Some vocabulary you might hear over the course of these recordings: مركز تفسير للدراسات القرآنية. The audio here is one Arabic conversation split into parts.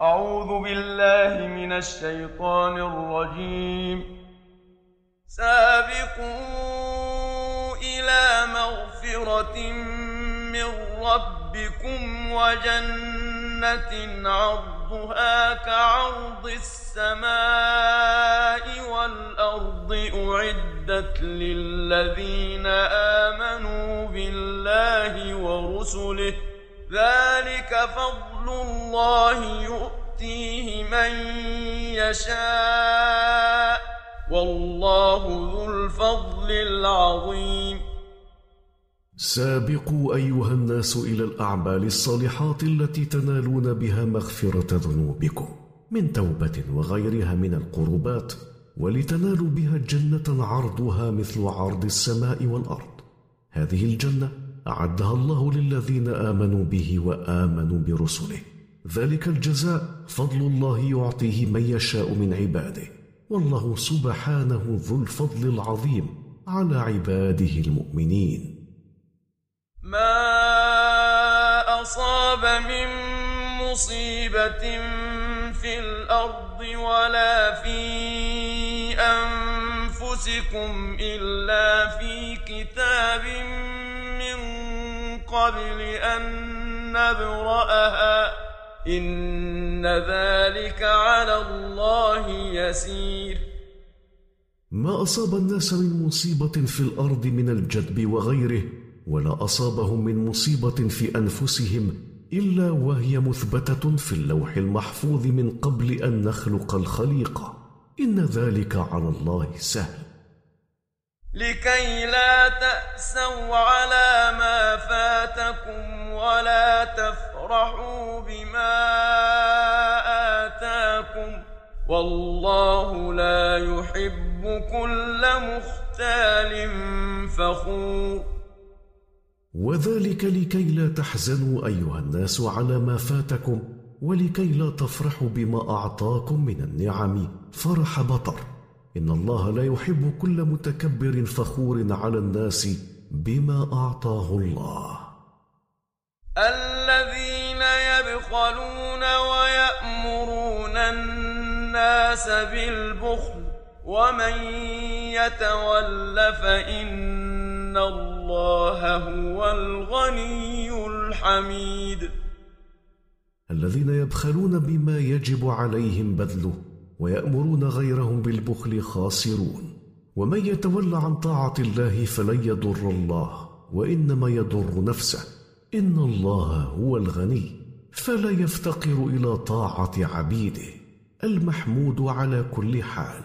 أعوذ بالله من الشيطان الرجيم. سابقوا إلى مغفرة من ربكم وجنة عرضها كعرض السماء والأرض أعدت للذين آمنوا بالله ورسله، ذلك فضل الله يؤتيه من يشاء، والله ذو الفضل العظيم. سابقوا أيها الناس إلى الأعمال الصالحات التي تنالون بها مغفرة ذنوبكم من توبة وغيرها من القربات، ولتنالوا بها جنة عرضها مثل عرض السماء والأرض. هذه الجنة أعدها الله للذين آمنوا به وآمنوا برسله. ذلك الجزاء فضل الله يعطيه من يشاء من عباده، والله سبحانه ذو الفضل العظيم على عباده المؤمنين. ما أصاب من مصيبة في الأرض ولا في أنفسكم إلا في كتاب من قبل أن نبرأها، إن ذلك على الله يسير. ما أصاب الناس من مصيبة في الأرض من الجدب وغيره ولا أصابهم من مصيبة في أنفسهم إلا وهي مثبتة في اللوح المحفوظ من قبل أن نخلق الخليقة، إن ذلك على الله سهل. لكي لا تأسوا على ما فاتكم ولا تفرحوا بما آتاكم، والله لا يحب كل مختال فخور. وذلك لكي لا تحزنوا أيها الناس على ما فاتكم، ولكي لا تفرحوا بما أعطاكم من النعم فرح بطر، إن الله لا يحب كل متكبر فخور على الناس بما أعطاه الله. الذين يبخلون ويأمرون الناس بالبخل، ومن يتول فإن الله هو الغني الحميد. الذين يبخلون بما يجب عليهم بذله ويأمرون غيرهم بالبخل خاسرون، ومن يتولى عن طاعة الله فلن يضر الله وإنما يضر نفسه، إن الله هو الغني فلا يفتقر إلى طاعة عبيده المحمود على كل حال.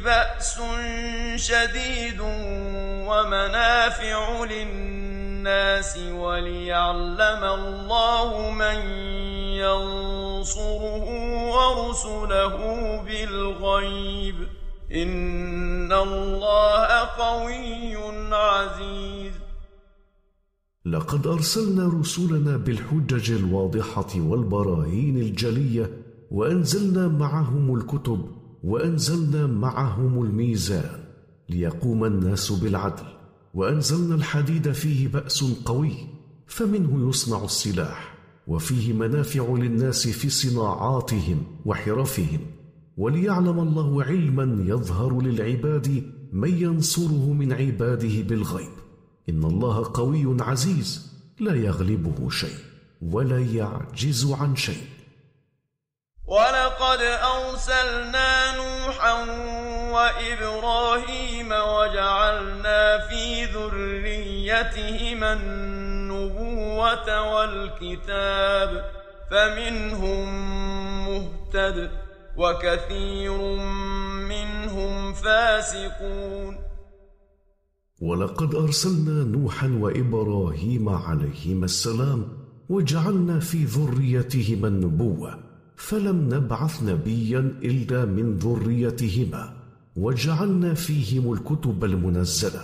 بأس شديد ومنافع للناس وليعلم الله من ينصره ورسله بالغيب، إن الله قوي عزيز. لقد أرسلنا رسلنا بالحجج الواضحة والبراهين الجلية، وأنزلنا معهم الكتب وأنزلنا معهم الميزان ليقوم الناس بالعدل، وأنزلنا الحديد فيه بأس قوي، فمنه يصنع السلاح، وفيه منافع للناس في صناعاتهم وحرفهم، وليعلم الله علما يظهر للعباد من ينصره من عباده بالغيب، إن الله قوي عزيز لا يغلبه شيء ولا يعجز عن شيء. ولقد أرسلنا نوحا وإبراهيم وجعلنا في ذريتهما النبوة والكتاب فمنهم مهتد وكثير منهم فاسقون. ولقد أرسلنا نوحا وإبراهيم عليهما السلام وجعلنا في ذريتهما النبوة فلم نبعث نبيا إلا من ذريتهما وجعلنا فيهم الكتب المنزلة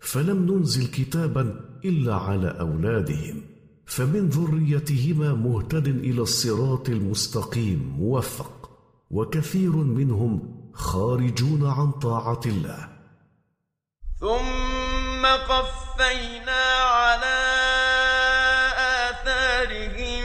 فلم ننزل كتابا إلا على أولادهم فمن ذريتهما مهتد إلى الصراط المستقيم موفق وكثير منهم خارجون عن طاعة الله. ثم قفينا على آثارهم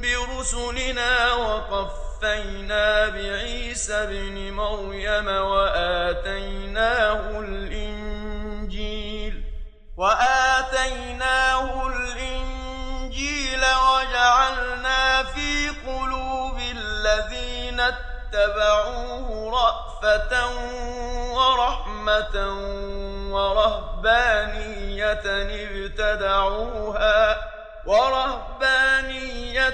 برسلنا وقفينا بعيسى ابن مريم وآتيناه الإنجيل وجعلنا في قلوب الذين اتبعوه رأفة ورحمة ورهبانية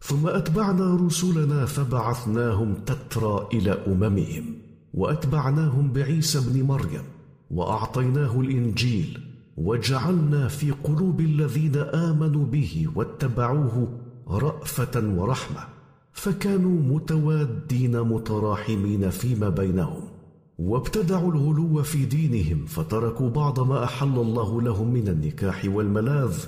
ثم أتبعنا رسلنا فبعثناهم تترى إلى أممهم وأتبعناهم بعيسى ابن مريم وأعطيناه الإنجيل وجعلنا في قلوب الذين آمنوا به واتبعوه رأفة ورحمة فكانوا متوادين متراحمين فيما بينهم وابتدعوا الغلو في دينهم فتركوا بعض ما أحل الله لهم من النكاح والملاذ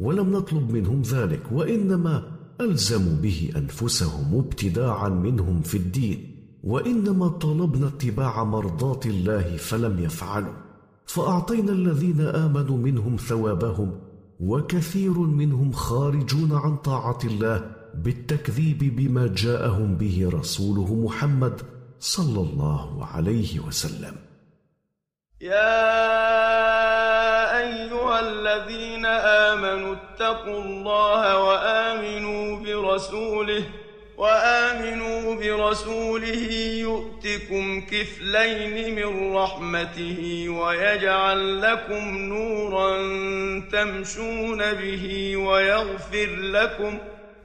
ولم نطلب منهم ذلك وإنما ألزموا به أنفسهم ابتداعا منهم في الدين وإنما طلبنا اتباع مرضات الله فلم يفعلوا فأعطينا الذين آمنوا منهم ثوابهم وكثير منهم خارجون عن طاعة الله بالتكذيب بما جاءهم به رسوله محمد صلى الله عليه وسلم. يا أيها الذين آمنوا اتقوا الله وآمنوا برسوله يؤتكم كفلين من رحمته ويجعل لكم نورا تمشون به ويغفر لكم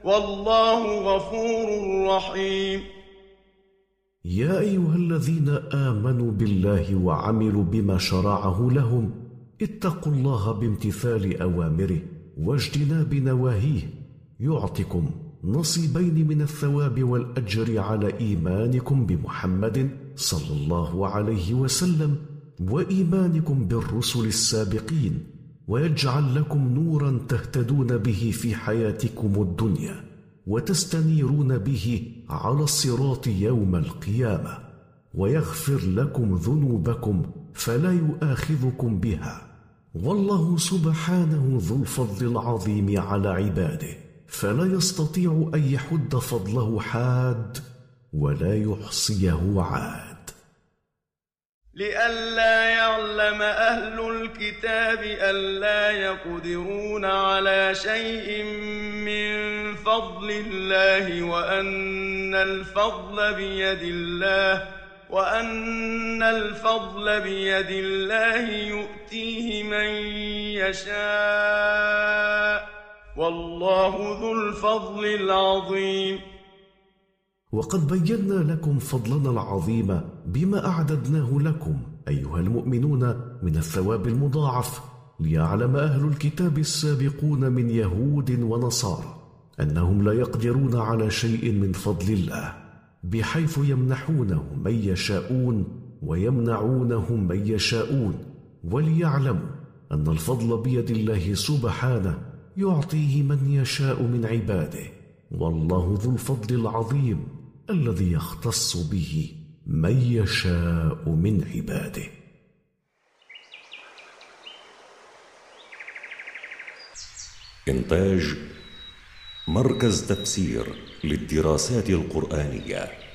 والله غفور رحيم. يا أيها الذين آمنوا بالله وعملوا بما شرعه لهم اتقوا الله بامتثال أوامره واجتناب نواهيه يعطكم نصيبين من الثواب والأجر على إيمانكم بمحمد صلى الله عليه وسلم وإيمانكم بالرسل السابقين ويجعل لكم نورا تهتدون به في حياتكم الدنيا وتستنيرون به على الصراط يوم القيامة ويغفر لكم ذنوبكم فلا يؤاخذكم بها والله سبحانه ذو الفضل العظيم على عباده فلا يستطيع أن يحد فضله حاد ولا يحصيه عاد. لئلا يعلم أهل الكتاب ألا يقدرون على شيء من فضل الله وأن الفضل بيد الله يؤتيه من يشاء والله ذو الفضل العظيم. وقد بينا لكم فضلنا العظيم بما أعددناه لكم أيها المؤمنون من الثواب المضاعف ليعلم أهل الكتاب السابقون من يهود ونصارى أنهم لا يقدرون على شيء من فضل الله بحيث يمنحونه من يشاءون ويمنعونه من يشاءون وليعلموا أن الفضل بيد الله سبحانه يعطيه من يشاء من عباده والله ذو الفضل العظيم الذي يختص به من يشاء من عباده. إنتاج مركز تفسير للدراسات القرآنية.